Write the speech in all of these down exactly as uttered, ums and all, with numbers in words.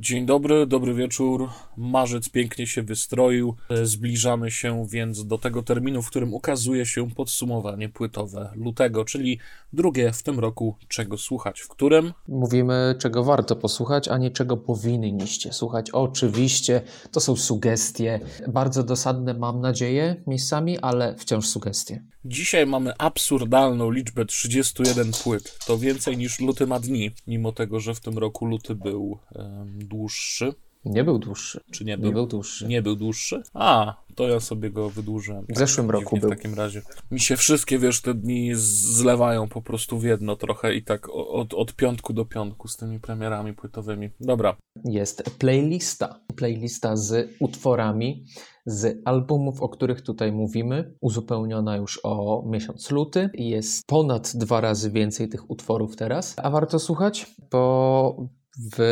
Dzień dobry, dobry wieczór. Marzec pięknie się wystroił. Zbliżamy się więc do tego terminu, w którym ukazuje się podsumowanie płytowe lutego, czyli drugie w tym roku Czego Słuchać, w którym mówimy, czego warto posłuchać, a nie czego powinniście słuchać. Oczywiście to są sugestie, bardzo dosadne, mam nadzieję, miejscami, ale wciąż sugestie. Dzisiaj mamy absurdalną liczbę trzydziestu jeden płyt. To więcej niż luty ma dni, mimo tego, że w tym roku luty był um, dłuższy. Nie był dłuższy. Czy nie był? Nie był dłuższy. Nie był dłuższy? A, to ja sobie go wydłużyłem. W zeszłym tak, roku był. W takim razie. Mi się wszystkie, wiesz, te dni zlewają po prostu w jedno trochę i tak od, od piątku do piątku z tymi premierami płytowymi. Dobra. Jest playlista. Playlista z utworami z albumów, o których tutaj mówimy, uzupełniona już o miesiąc luty. Jest ponad dwa razy więcej tych utworów teraz. A warto słuchać, bo w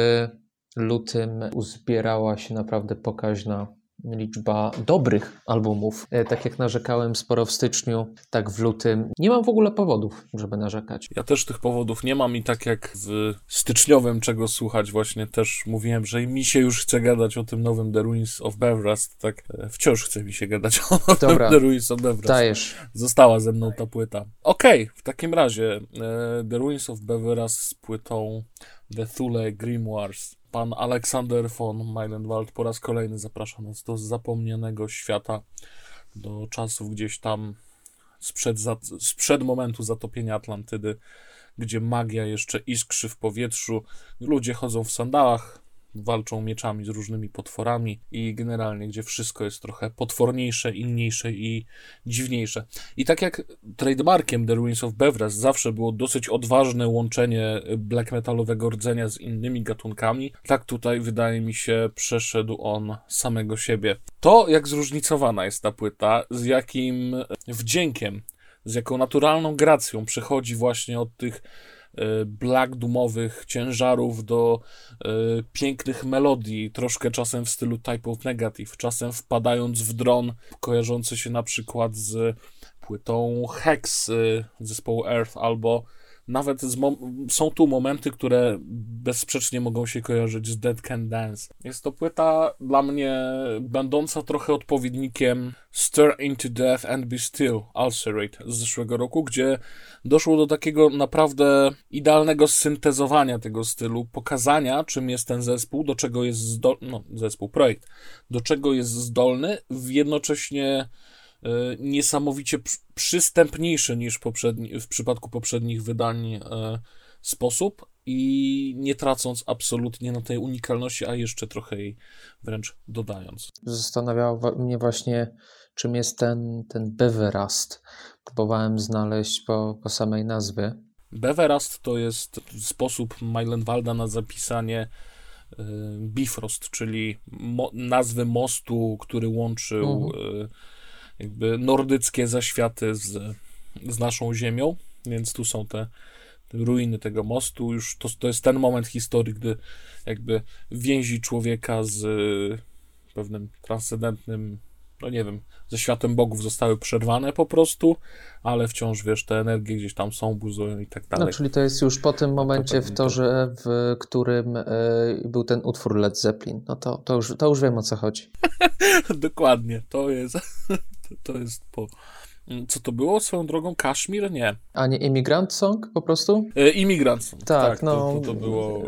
lutym uzbierała się naprawdę pokaźna liczba dobrych albumów. Tak jak narzekałem sporo w styczniu, tak w lutym. Nie mam w ogóle powodów, żeby narzekać. Ja też tych powodów nie mam i tak jak w styczniowym Czego Słuchać właśnie też mówiłem, że mi się już chce gadać o tym nowym The Ruins of Beverast, tak wciąż chce mi się gadać o Dobra, The Ruins of Beverast. Dajesz. Została ze mną ta płyta. Okej, okay, w takim razie The Ruins of Beverast z płytą The Thule Grimoires. Pan Alexander von Meilenwald po raz kolejny zaprasza nas do zapomnianego świata, do czasów gdzieś tam sprzed, za, sprzed momentu zatopienia Atlantydy, gdzie magia jeszcze iskrzy w powietrzu, ludzie chodzą w sandałach, walczą mieczami z różnymi potworami i generalnie gdzie wszystko jest trochę potworniejsze, inniejsze i dziwniejsze. I tak jak trademarkiem The Ruins of Beverast zawsze było dosyć odważne łączenie black metalowego rdzenia z innymi gatunkami, tak tutaj wydaje mi się przeszedł on samego siebie. To jak zróżnicowana jest ta płyta, z jakim wdziękiem, z jaką naturalną gracją przychodzi właśnie od tych black doomowych ciężarów do y, pięknych melodii, troszkę czasem w stylu Type O Negative, czasem wpadając w dron kojarzący się na przykład z płytą Hex y, zespołu Earth, albo nawet z mom- są tu momenty, które bezsprzecznie mogą się kojarzyć z Dead Can Dance. Jest to płyta dla mnie będąca trochę odpowiednikiem Stir Into Death and Be Still, Ulcerate z zeszłego roku, gdzie doszło do takiego naprawdę idealnego syntezowania tego stylu, pokazania czym jest ten zespół, do czego jest zdolny, no zespół, projekt, do czego jest zdolny, jednocześnie niesamowicie przystępniejszy niż poprzedni, w przypadku poprzednich wydań e, sposób i nie tracąc absolutnie na tej unikalności, a jeszcze trochę jej wręcz dodając. Zastanawiało mnie właśnie, czym jest ten, ten Beverast. Próbowałem znaleźć po, po samej nazwie. Beverast to jest sposób Meilenwalda na zapisanie e, Bifrost, czyli mo- nazwy mostu, który łączył mhm. e, jakby nordyckie zaświaty z, z naszą ziemią, więc tu są te, te ruiny tego mostu, już to, to jest ten moment historii, gdy jakby więzi człowieka z pewnym transcendentnym, no nie wiem, ze światem bogów zostały przerwane po prostu, ale wciąż, wiesz, te energie gdzieś tam są, buzują i tak dalej. No, czyli to jest już po tym momencie w torze, w którym y, był ten utwór Led Zeppelin. No to, to, już, to już wiem, o co chodzi. Dokładnie, to jest... To jest po... Co to było? Swoją drogą Kaszmir? Nie. A nie Immigrant Song po prostu? E, Immigrant Song. Tak, tak no... To, to, to było...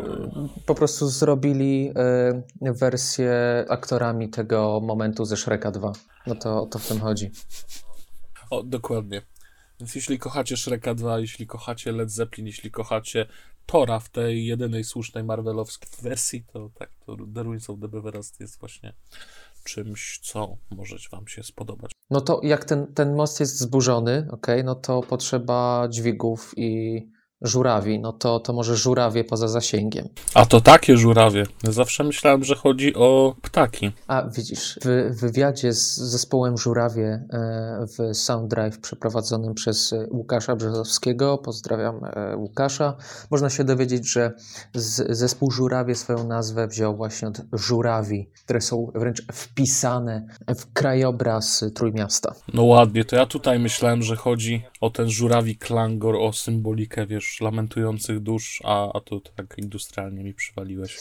Po prostu zrobili y, wersję aktorami tego momentu ze Shreka dwa. No to o to w tym chodzi. O, dokładnie. Więc jeśli kochacie Shreka dwa, jeśli kochacie Led Zeppelin, jeśli kochacie Tora w tej jedynej słusznej marvelowskiej wersji, to tak, to The Ruins of the Beverast jest właśnie czymś, co może wam się spodobać. No to jak ten, ten most jest zburzony, okay, no to potrzeba dźwigów i żurawi, no to, to może żurawie poza zasięgiem. A to takie żurawie. Zawsze myślałem, że chodzi o ptaki. A widzisz, w wywiadzie z zespołem Żurawie w Sounddrive przeprowadzonym przez Łukasza Brzozowskiego, pozdrawiam Łukasza, można się dowiedzieć, że z, zespół Żurawie swoją nazwę wziął właśnie od żurawi, które są wręcz wpisane w krajobraz Trójmiasta. No ładnie, to ja tutaj myślałem, że chodzi o ten żurawi klangor, o symbolikę, wiesz, lamentujących dusz, a, a to tak industrialnie mi przywaliłeś.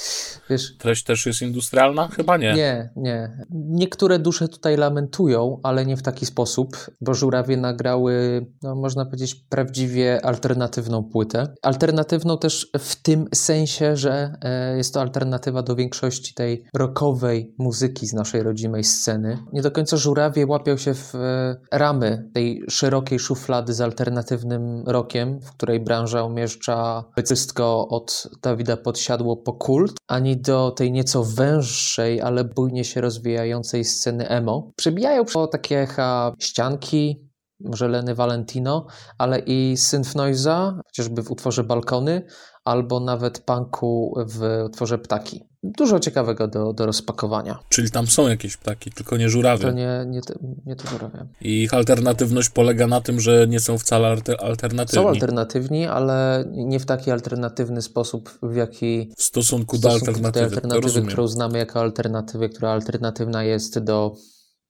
Wiesz, treść też jest industrialna? Chyba nie. Nie, nie. Niektóre dusze tutaj lamentują, ale nie w taki sposób, bo żurawie nagrały, no, można powiedzieć, prawdziwie alternatywną płytę. Alternatywną też w tym sensie, że e, jest to alternatywa do większości tej rockowej muzyki z naszej rodzimej sceny. Nie do końca żurawie łapią się w e, ramy tej szerokiej szuflady z alternatywnym rockiem, w której branża umieszcza wszystko od Dawida Podsiadło po Kult, ani do tej nieco węższej, ale bujnie się rozwijającej sceny emo. Przebijają po takie echa ścianki, może Leny Valentino, ale i synth noise'a, chociażby w utworze Balkony, albo nawet punku w utworze Ptaki. Dużo ciekawego do, do rozpakowania. Czyli tam są jakieś ptaki, tylko nie żurawie. To nie, nie, nie to żurawie. I ich alternatywność polega na tym, że nie są wcale alternatywni. Są alternatywni, ale nie w taki alternatywny sposób, w jaki... W stosunku, w stosunku do alternatywy, do alternatywy, którą znamy jako alternatywę, która alternatywna jest do...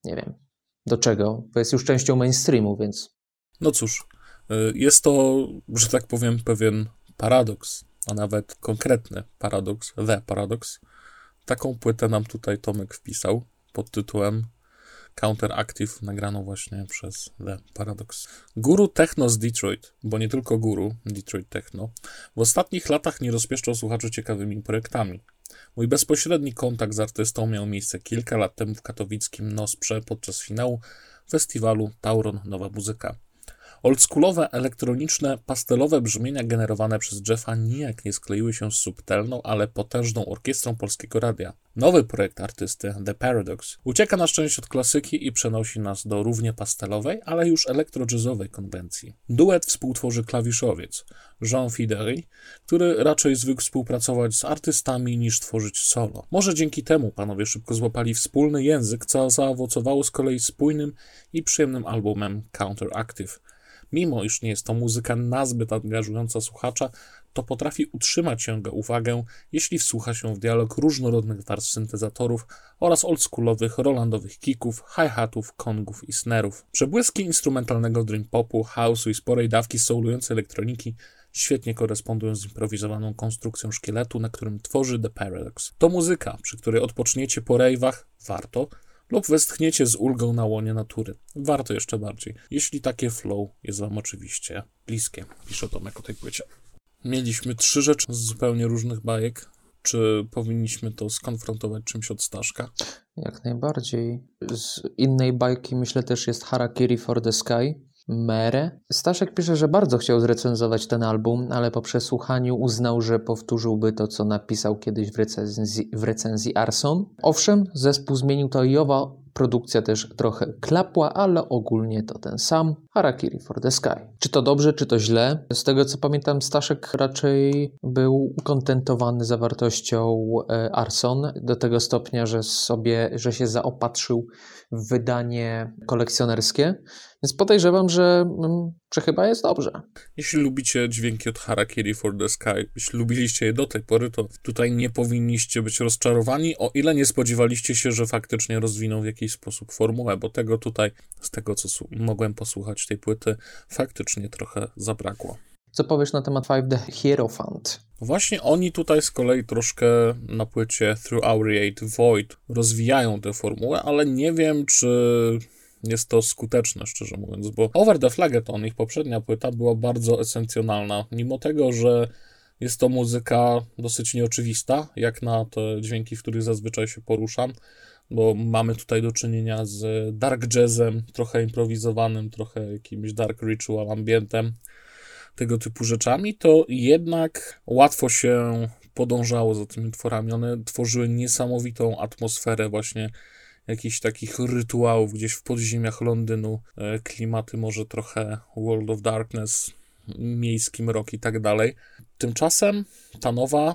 nie wiem, do czego? Bo jest już częścią mainstreamu, więc... No cóż, jest to, że tak powiem, pewien paradoks, a nawet konkretny paradoks, The Paradox. Taką płytę nam tutaj Tomek wpisał pod tytułem Counter Active, nagraną właśnie przez The Paradox. Guru techno z Detroit, bo nie tylko guru, Detroit techno, w ostatnich latach nie rozpieszczał słuchaczy ciekawymi projektami. Mój bezpośredni kontakt z artystą miał miejsce kilka lat temu w katowickim Nosprze podczas finału festiwalu Tauron Nowa Muzyka. Oldschoolowe, elektroniczne, pastelowe brzmienia generowane przez Jeffa nijak nie skleiły się z subtelną, ale potężną orkiestrą polskiego radia. Nowy projekt artysty, The Paradox, ucieka na szczęście od klasyki i przenosi nas do równie pastelowej, ale już elektro-jazzowej konwencji. Duet współtworzy klawiszowiec Jean Fideri, który raczej zwykł współpracować z artystami niż tworzyć solo. Może dzięki temu panowie szybko złapali wspólny język, co zaowocowało z kolei spójnym i przyjemnym albumem Counter Active. Mimo iż nie jest to muzyka nazbyt angażująca słuchacza, to potrafi utrzymać jego uwagę, jeśli wsłucha się w dialog różnorodnych warstw syntezatorów oraz oldschoolowych, rolandowych kicków, hi-hatów, kongów i snerów. Przebłyski instrumentalnego dream popu, house'u i sporej dawki soulującej elektroniki świetnie korespondują z improwizowaną konstrukcją szkieletu, na którym tworzy The Paradox. To muzyka, przy której odpoczniecie po rejwach, warto, lub westchniecie z ulgą na łonie natury. Warto jeszcze bardziej, jeśli takie flow jest wam oczywiście bliskie, pisze Tomek o tej płycie. Mieliśmy trzy rzeczy z zupełnie różnych bajek. Czy powinniśmy to skonfrontować czymś od Staszka? Jak najbardziej. Z innej bajki myślę też jest Harakiri for the Sky, Mere. Staszek pisze, że bardzo chciał zrecenzować ten album, ale po przesłuchaniu uznał, że powtórzyłby to, co napisał kiedyś w recenzji, w recenzji Arson. Owszem, zespół zmienił to i owa produkcja też trochę klapła, ale ogólnie to ten sam Harakiri for the Sky. Czy to dobrze, czy to źle? Z tego, co pamiętam, Staszek raczej był ukontentowany zawartością Arson do tego stopnia, że sobie, że się zaopatrzył w wydanie kolekcjonerskie, więc podejrzewam, że, że chyba jest dobrze. Jeśli lubicie dźwięki od Harakiri for the Sky, jeśli lubiliście je do tej pory, to tutaj nie powinniście być rozczarowani, o ile nie spodziewaliście się, że faktycznie rozwiną w jakiś sposób formułę, bo tego tutaj, z tego co mogłem posłuchać tej płyty, faktycznie trochę zabrakło. Co powiesz na temat Five the Hierophant? Właśnie oni tutaj z kolei troszkę na płycie Through Aureate Void rozwijają tę formułę, ale nie wiem, czy jest to skuteczne, szczerze mówiąc, bo Over the Flag, to ich poprzednia płyta, była bardzo esencjonalna, mimo tego, że jest to muzyka dosyć nieoczywista, jak na te dźwięki, w których zazwyczaj się poruszam, bo mamy tutaj do czynienia z dark jazzem, trochę improwizowanym, trochę jakimś dark ritual ambientem, tego typu rzeczami, to jednak łatwo się podążało za tymi utworami. One tworzyły niesamowitą atmosferę właśnie jakichś takich rytuałów gdzieś w podziemiach Londynu, klimaty może trochę World of Darkness, miejski mrok i tak dalej. Tymczasem ta nowa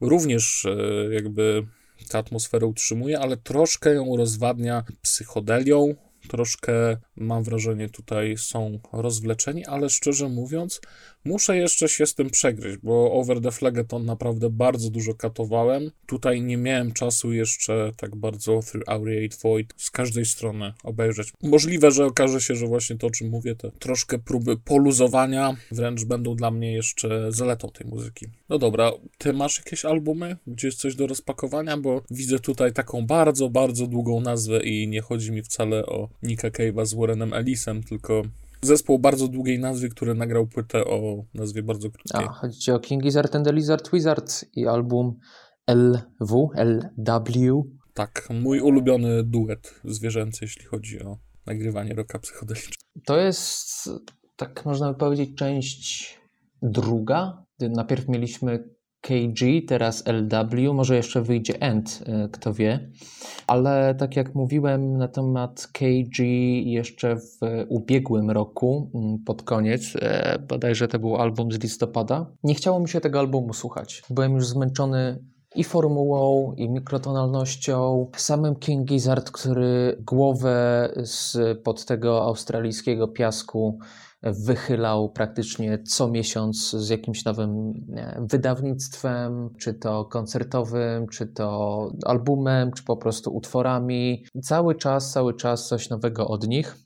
również jakby tę atmosferę utrzymuje, ale troszkę ją rozwadnia psychodelią, troszkę mam wrażenie tutaj są rozwleczeni, ale szczerze mówiąc muszę jeszcze się z tym przegryźć, bo Over the Flag naprawdę bardzo dużo katowałem. Tutaj nie miałem czasu jeszcze tak bardzo Through Aureate Void z każdej strony obejrzeć. Możliwe, że okaże się, że właśnie to, o czym mówię, te troszkę próby poluzowania wręcz będą dla mnie jeszcze zaletą tej muzyki. No dobra, ty masz jakieś albumy, gdzie jest coś do rozpakowania? Bo widzę tutaj taką bardzo, bardzo długą nazwę i nie chodzi mi wcale o Nicka Cave'a z Warrenem Ellisem, tylko zespół bardzo długiej nazwy, który nagrał płytę o nazwie bardzo krótkiej. A, chodzi ci o King Gizzard and the Lizard Wizard i album L W, L W. Tak, mój ulubiony duet zwierzęcy, jeśli chodzi o nagrywanie rocka psychodelicznego. To jest, tak można by powiedzieć, część druga. Najpierw mieliśmy K G, teraz L W, może jeszcze wyjdzie End, kto wie. Ale tak jak mówiłem na temat K G jeszcze w ubiegłym roku, pod koniec, bodajże to był album z listopada, nie chciało mi się tego albumu słuchać. Byłem już zmęczony i formułą, i mikrotonalnością. Samym King Gizzard, który głowę spod tego australijskiego piasku wychylał praktycznie co miesiąc z jakimś nowym wydawnictwem, czy to koncertowym, czy to albumem, czy po prostu utworami. Cały czas, cały czas coś nowego od nich.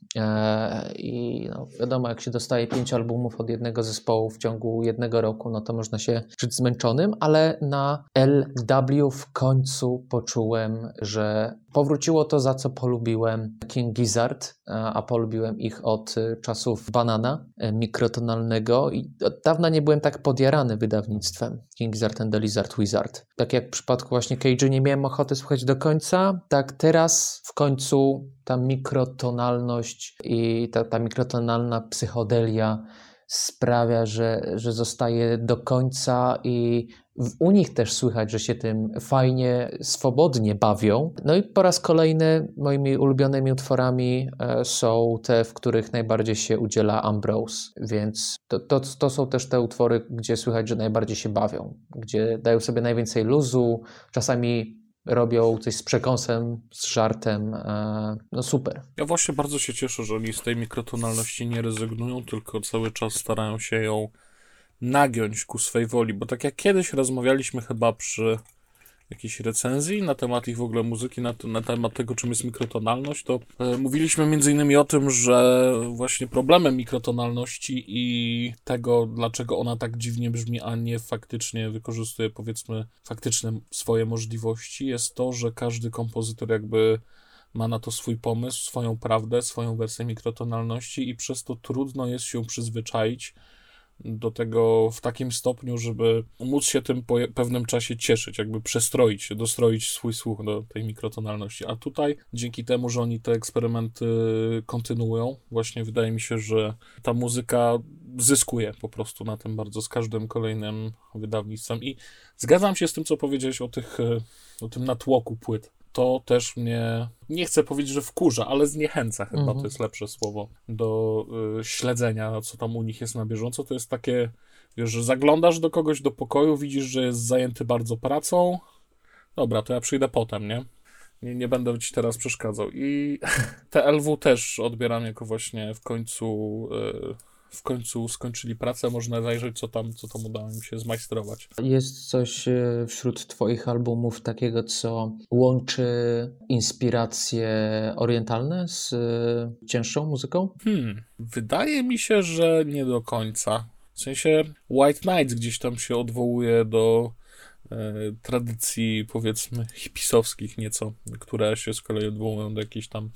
I no, wiadomo, jak się dostaje pięć albumów od jednego zespołu w ciągu jednego roku, no to można się czuć zmęczonym, ale na L W w końcu poczułem, że powróciło to, za co polubiłem King Gizzard, a polubiłem ich od czasów Banana mikrotonalnego i od dawna nie byłem tak podjarany wydawnictwem King Gizzard and the Lizard Wizard. Tak jak w przypadku właśnie K G nie miałem ochoty słuchać do końca, tak teraz w końcu ta mikrotonalność i ta, ta mikrotonalna psychodelia sprawia, że, że zostaje do końca i u nich też słychać, że się tym fajnie, swobodnie bawią. No i po raz kolejny moimi ulubionymi utworami są te, w których najbardziej się udziela Ambrose, więc to, to, to są też te utwory, gdzie słychać, że najbardziej się bawią, gdzie dają sobie najwięcej luzu, czasami robią coś z przekąsem, z żartem, no super. Ja właśnie bardzo się cieszę, że oni z tej mikrotonalności nie rezygnują, tylko cały czas starają się ją nagiąć ku swej woli, bo tak jak kiedyś rozmawialiśmy chyba przy jakiejś recenzji na temat ich w ogóle muzyki, na, na temat tego, czym jest mikrotonalność, to e, mówiliśmy między innymi o tym, że właśnie problemem mikrotonalności i tego, dlaczego ona tak dziwnie brzmi, a nie faktycznie wykorzystuje, powiedzmy, faktyczne swoje możliwości, jest to, że każdy kompozytor jakby ma na to swój pomysł, swoją prawdę, swoją wersję mikrotonalności i przez to trudno jest się przyzwyczaić do tego w takim stopniu, żeby móc się tym po pewnym czasie cieszyć, jakby przestroić się, dostroić swój słuch do tej mikrotonalności. A tutaj dzięki temu, że oni te eksperymenty kontynuują, właśnie wydaje mi się, że ta muzyka zyskuje po prostu na tym bardzo z każdym kolejnym wydawnictwem. I zgadzam się z tym, co powiedziałeś o tych, o tym natłoku płyt. To też mnie, nie chcę powiedzieć, że wkurza, ale zniechęca chyba, mhm. to jest lepsze słowo, do y, śledzenia, co tam u nich jest na bieżąco. To jest takie, wiesz, że zaglądasz do kogoś do pokoju, widzisz, że jest zajęty bardzo pracą. Dobra, to ja przyjdę potem, nie? Nie, nie będę ci teraz przeszkadzał. I te L W też odbieram jako właśnie w końcu... Y, w końcu skończyli pracę, można zajrzeć, co tam, co tam udało im się zmajstrować. Jest coś wśród twoich albumów takiego, co łączy inspiracje orientalne z cięższą muzyką? Hmm, wydaje mi się, że nie do końca. W sensie White Nights gdzieś tam się odwołuje do e, tradycji, powiedzmy, hipisowskich nieco, które się z kolei odwołują do jakiejś tam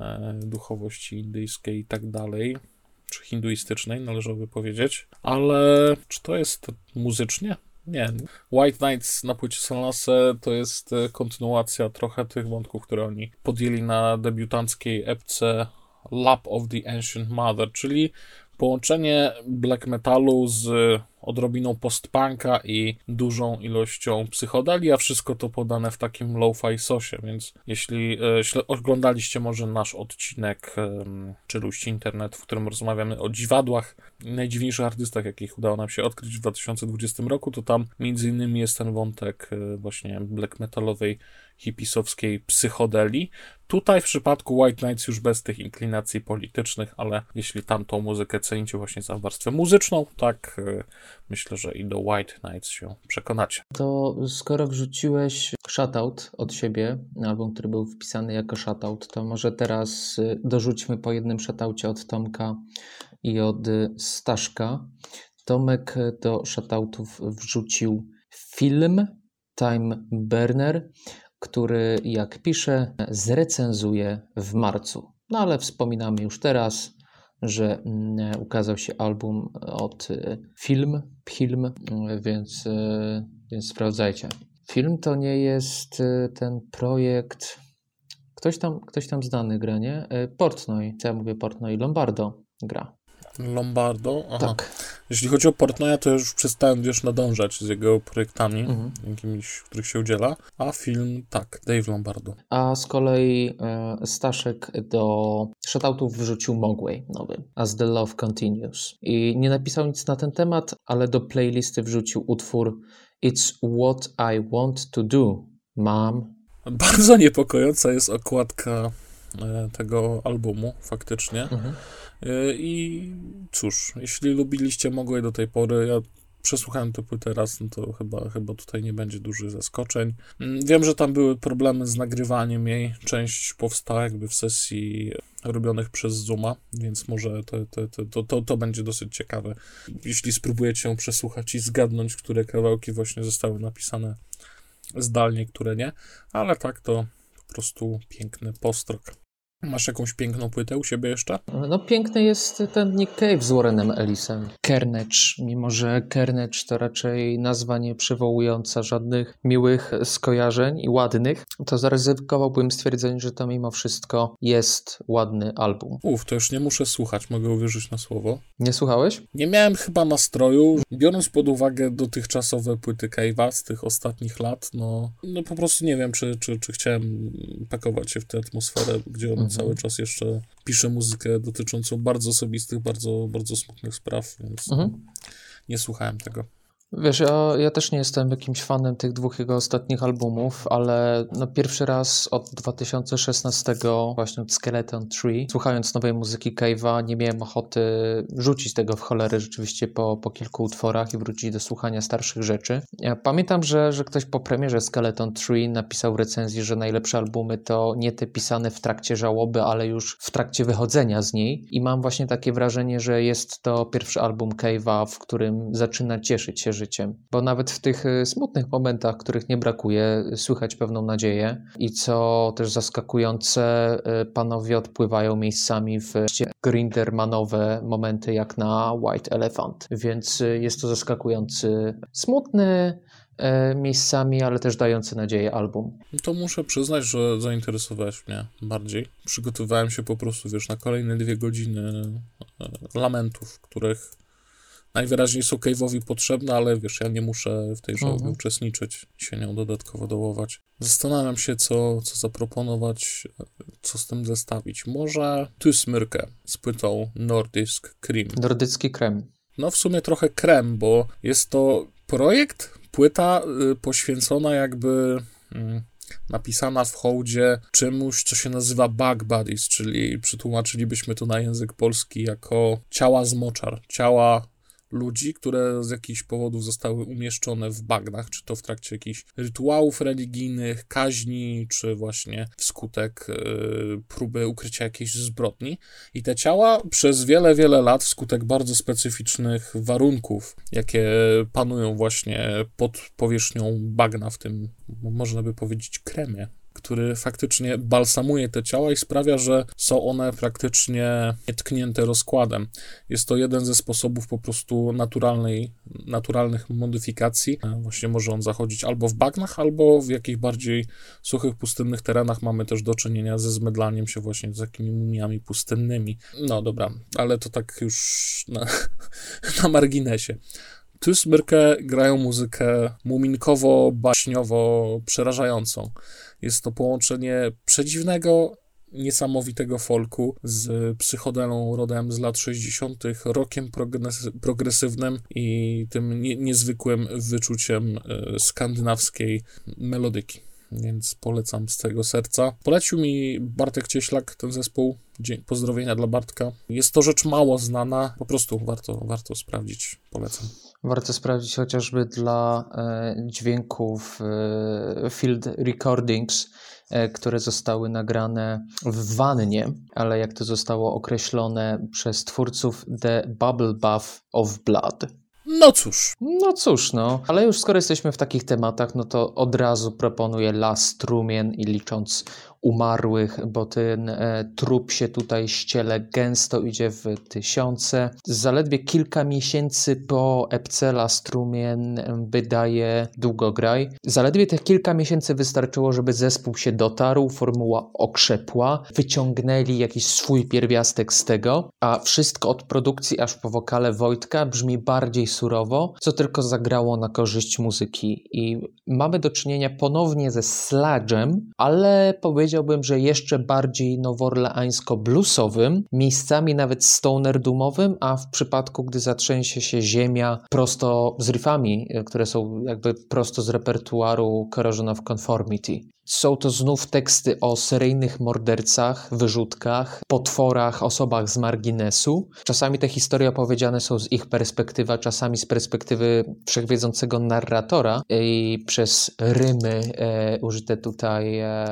e, duchowości indyjskiej i tak dalej, czy hinduistycznej, należałoby powiedzieć, ale czy to jest muzycznie? Nie. White Nights na płycie Solanace to jest kontynuacja trochę tych wątków, które oni podjęli na debiutanckiej epce Lap of the Ancient Mother, czyli połączenie black metalu z odrobiną postpunka i dużą ilością psychodeli, a wszystko to podane w takim lo-fi sosie, więc jeśli e, oglądaliście może nasz odcinek e, Czeluści Internet, w którym rozmawiamy o dziwadłach i najdziwniejszych artystach, jakich udało nam się odkryć w dwa tysiące dwudziestym roku, to tam między innymi jest ten wątek e, właśnie black metalowej, hipisowskiej psychodeli. Tutaj w przypadku White Nights już bez tych inklinacji politycznych, ale jeśli tamtą muzykę cenicie właśnie za warstwę muzyczną, tak myślę, że i do White Nights się przekonacie. To skoro wrzuciłeś shoutout od siebie, album, który był wpisany jako shoutout, to może teraz dorzućmy po jednym shoutoucie od Tomka i od Staszka. Tomek do shoutoutów wrzucił film Time Burner, który, jak pisze, zrecenzuje w marcu. No ale wspominamy już teraz, że ukazał się album od Film, Film, więc, więc sprawdzajcie. Film to nie jest ten projekt... Ktoś tam, ktoś tam znany gra, nie? Portnoy, co ja mówię Portnoy, Lombardo gra. Lombardo? Aha. Tak. Jeśli chodzi o Portnoya, to już przestałem wiesz, nadążać z jego projektami, mhm. jakimiś, w których się udziela, a film, tak, Dave Lombardo. A z kolei e, Staszek do shoutoutów wrzucił Mogwai nowy, As the Love Continues. I nie napisał nic na ten temat, ale do playlisty wrzucił utwór It's What I Want to Do, Mom. Bardzo niepokojąca jest okładka tego albumu, faktycznie. Mhm. I cóż, jeśli lubiliście Mogłaj do tej pory, ja przesłuchałem tę płytę raz, no to chyba, chyba tutaj nie będzie dużych zaskoczeń. Wiem, że tam były problemy z nagrywaniem jej, część powstała jakby w sesji robionych przez Zooma, więc może to, to, to, to, to będzie dosyć ciekawe. Jeśli spróbujecie ją przesłuchać i zgadnąć, które kawałki właśnie zostały napisane zdalnie, które nie, ale tak to po prostu piękny postrok. Masz jakąś piękną płytę u siebie jeszcze? No piękny jest ten Nick Cave z Warrenem Ellisem. Kernecz, mimo że Kernecz to raczej nazwa nie przywołująca żadnych miłych skojarzeń i ładnych, to zaryzykowałbym stwierdzenie, że to mimo wszystko jest ładny album. Uf, to już nie muszę słuchać, mogę uwierzyć na słowo. Nie słuchałeś? Nie miałem chyba nastroju. Biorąc pod uwagę dotychczasowe płyty Cave'a z tych ostatnich lat, no, no po prostu nie wiem, czy, czy, czy chciałem pakować się w tę atmosferę, gdzie on cały czas jeszcze piszę muzykę dotyczącą bardzo osobistych, bardzo, bardzo smutnych spraw, więc mhm. nie słuchałem tego. Wiesz, ja, ja też nie jestem jakimś fanem tych dwóch jego ostatnich albumów, ale no pierwszy raz od dwa tysiące szesnastego właśnie od Skeleton Tree, słuchając nowej muzyki Cave'a, nie miałem ochoty rzucić tego w cholerę rzeczywiście po, po kilku utworach i wrócić do słuchania starszych rzeczy. Ja pamiętam, że, że ktoś po premierze Skeleton Tree napisał w recenzji, że najlepsze albumy to nie te pisane w trakcie żałoby, ale już w trakcie wychodzenia z niej i mam właśnie takie wrażenie, że jest to pierwszy album Cave'a, w którym zaczyna cieszyć się życiem, bo nawet w tych smutnych momentach, których nie brakuje, słychać pewną nadzieję i co też zaskakujące, panowie odpływają miejscami w grindermanowe momenty jak na White Elephant, więc jest to zaskakujący, smutny miejscami, ale też dający nadzieję album. To muszę przyznać, że zainteresowałeś mnie bardziej. Przygotowywałem się po prostu, wiesz, na kolejne dwie godziny lamentów, których najwyraźniej są Cave'owi potrzebne, ale wiesz, ja nie muszę w tej żałobie mhm. uczestniczyć i się nią dodatkowo dołować. Zastanawiam się, co, co zaproponować, co z tym zestawić. Może Ty Smyrkę z płytą Nordisk Cream. Nordycki krem. No w sumie trochę krem, bo jest to projekt, płyta y, poświęcona jakby... Y, napisana w hołdzie czemuś, co się nazywa bug buddies, czyli przetłumaczylibyśmy to na język polski jako ciała z moczar, ciała ludzi, które z jakichś powodów zostały umieszczone w bagnach, czy to w trakcie jakichś rytuałów religijnych, kaźni, czy właśnie wskutek yy, próby ukrycia jakiejś zbrodni. I te ciała przez wiele, wiele lat wskutek bardzo specyficznych warunków, jakie panują właśnie pod powierzchnią bagna, w tym można by powiedzieć kremie, który faktycznie balsamuje te ciała i sprawia, że są one praktycznie nietknięte rozkładem. Jest to jeden ze sposobów po prostu naturalnej, naturalnych modyfikacji. Właśnie może on zachodzić albo w bagnach, albo w jakichś bardziej suchych, pustynnych terenach. Mamy też do czynienia ze zmydlaniem się właśnie z takimi mumiami pustynnymi. No dobra, ale to tak już na, na marginesie. Tysbyrkę grają muzykę muminkowo-baśniowo przerażającą. Jest to połączenie przedziwnego, niesamowitego folku z psychodelą rodem z lat sześćdziesiątych, rockiem progresywnym i tym nie, niezwykłym wyczuciem skandynawskiej melodyki. Więc polecam z całego serca. Polecił mi Bartek Cieślak ten zespół. Dzień, pozdrowienia dla Bartka. Jest to rzecz mało znana, po prostu warto, warto sprawdzić, polecam. Warto sprawdzić chociażby dla e, dźwięków e, field recordings, e, które zostały nagrane w wannie, ale jak to zostało określone przez twórców The Bubble Bath of Blood. No cóż. No cóż, no. Ale już skoro jesteśmy w takich tematach, no to od razu proponuję Las Trumien i licząc umarłych, bo ten e, trup się tutaj ściele gęsto, idzie w tysiące. Zaledwie kilka miesięcy po epce Las Trumien wydaje długograj. Zaledwie tych kilka miesięcy wystarczyło, żeby zespół się dotarł, formuła okrzepła, wyciągnęli jakiś swój pierwiastek z tego, a wszystko od produkcji aż po wokale Wojtka brzmi bardziej surowo, co tylko zagrało na korzyść muzyki. I mamy do czynienia ponownie ze sludge'em, ale powiedziałbym, Powiedziałbym, że jeszcze bardziej noworleańsko-bluesowym, miejscami nawet stoner-doomowym, a w przypadku, gdy zatrzęsie się ziemia prosto z riffami, które są jakby prosto z repertuaru Corrosion of Conformity. Są to znów teksty o seryjnych mordercach, wyrzutkach, potworach, osobach z marginesu. Czasami te historie opowiedziane są z ich perspektywy, czasami z perspektywy wszechwiedzącego narratora i przez rymy e, użyte tutaj e,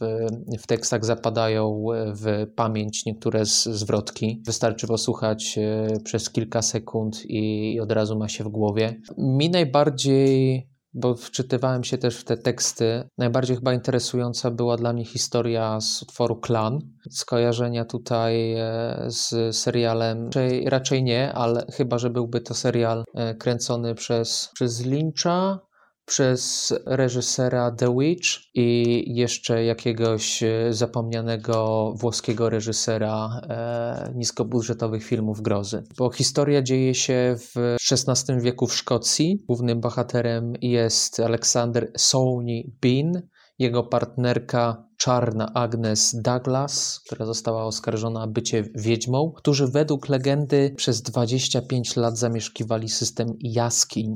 w, w tekstach zapadają w pamięć niektóre z, zwrotki. Wystarczy posłuchać e, przez kilka sekund i, i od razu ma się w głowie. Mi najbardziej... bo wczytywałem się też w te teksty. Najbardziej chyba interesująca była dla mnie historia z utworu Klan. Skojarzenia tutaj z serialem, raczej, raczej nie, ale chyba, że byłby to serial kręcony przez, przez Lyncha, przez reżysera The Witch i jeszcze jakiegoś zapomnianego włoskiego reżysera e, niskobudżetowych filmów grozy. Bo historia dzieje się w szesnastym wieku w Szkocji. Głównym bohaterem jest Alexander Sownie Bean, jego partnerka czarna Agnes Douglas, która została oskarżona o bycie wiedźmą, którzy według legendy przez dwadzieścia pięć lat zamieszkiwali system jaskiń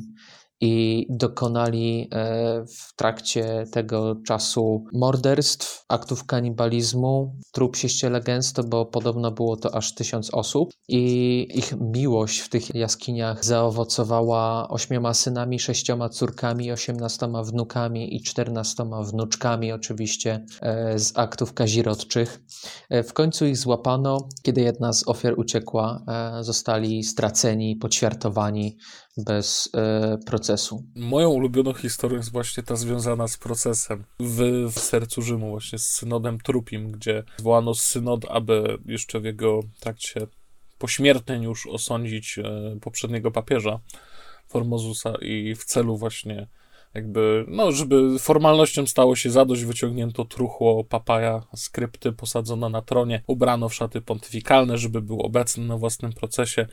i dokonali e, w trakcie tego czasu morderstw, aktów kanibalizmu. Trup się ściele gęsto, bo podobno było to aż tysiąc osób i ich miłość w tych jaskiniach zaowocowała ośmioma synami, sześcioma córkami, osiemnastoma wnukami i czternastoma wnuczkami oczywiście e, z aktów kazirodczych. E, w końcu ich złapano, kiedy jedna z ofiar uciekła, e, zostali straceni, poćwiartowani bez e, procesu. Moją ulubioną historią jest właśnie ta związana z procesem. W, w sercu Rzymu, właśnie z synodem trupim, gdzie zwołano synod, aby jeszcze w jego trakcie pośmiertnym już osądzić e, poprzedniego papieża Formozusa i w celu właśnie jakby, no żeby formalnością stało się zadość, wyciągnięto truchło papaja z krypty, posadzono na tronie, ubrano w szaty pontyfikalne, żeby był obecny na własnym procesie,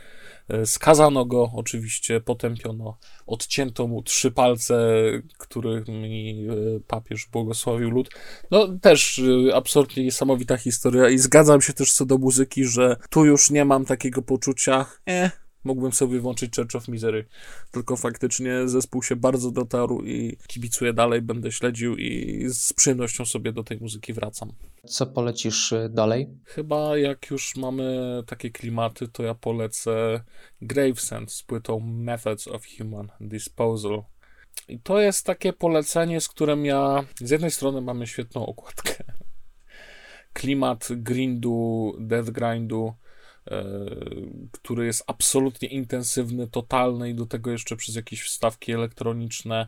skazano go, oczywiście potępiono, odcięto mu trzy palce, którymi papież błogosławił lud. No też absolutnie niesamowita historia i zgadzam się też co do muzyki, że tu już nie mam takiego poczucia, eh, mógłbym sobie włączyć Church of Misery, tylko faktycznie zespół się bardzo dotarł i kibicuję dalej, będę śledził i z przyjemnością sobie do tej muzyki wracam. Co polecisz dalej? Chyba jak już mamy takie klimaty, to ja polecę Gravesend z płytą Methods of Human Disposal. I to jest takie polecenie, z którym ja... Z jednej strony mamy świetną okładkę. Klimat grindu, death grindu, który jest absolutnie intensywny, totalny i do tego jeszcze przez jakieś wstawki elektroniczne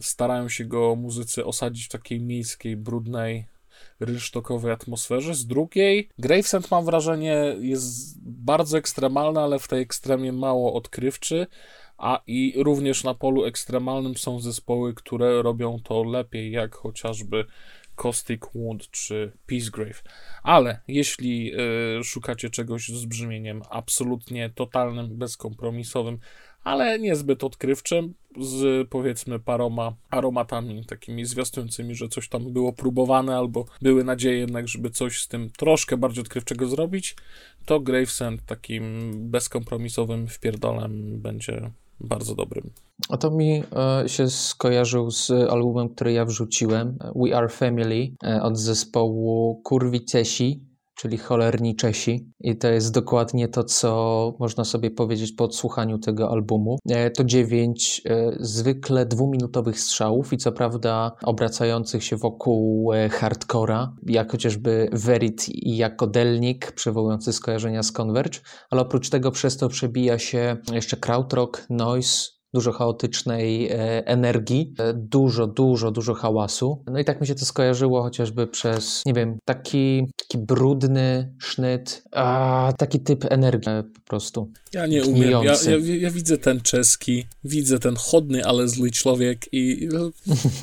starają się go muzycy osadzić w takiej miejskiej, brudnej, rynsztokowej atmosferze. Z drugiej, Gravesend, mam wrażenie, jest bardzo ekstremalny, ale w tej ekstremie mało odkrywczy, a i również na polu ekstremalnym są zespoły, które robią to lepiej, jak chociażby Caustic Wound czy Peacegrave. Ale jeśli y, szukacie czegoś z brzmieniem absolutnie totalnym, bezkompromisowym, ale niezbyt odkrywczym, z powiedzmy paroma aromatami takimi zwiastującymi, że coś tam było próbowane albo były nadzieje jednak, żeby coś z tym troszkę bardziej odkrywczego zrobić, to Gravesend takim bezkompromisowym wpierdolem będzie bardzo dobrym. A to mi e, się skojarzył z albumem, który ja wrzuciłem, We Are Family e, od zespołu Kurwi Cesi, czyli Cholerni Czesi, i to jest dokładnie to, co można sobie powiedzieć po odsłuchaniu tego albumu. To dziewięć zwykle dwuminutowych strzałów i co prawda obracających się wokół hardcora, jak chociażby Verit i jako Delnik, przywołujący skojarzenia z Converge, ale oprócz tego przez to przebija się jeszcze krautrock, noise, dużo chaotycznej e, energii, e, dużo, dużo, dużo hałasu. No i tak mi się to skojarzyło chociażby przez, nie wiem, taki, taki brudny sznyt, a, taki typ energii e, po prostu. Ja nie gnijący. umiem. Ja, ja, ja widzę ten czeski, widzę ten chodny, ale zły człowiek i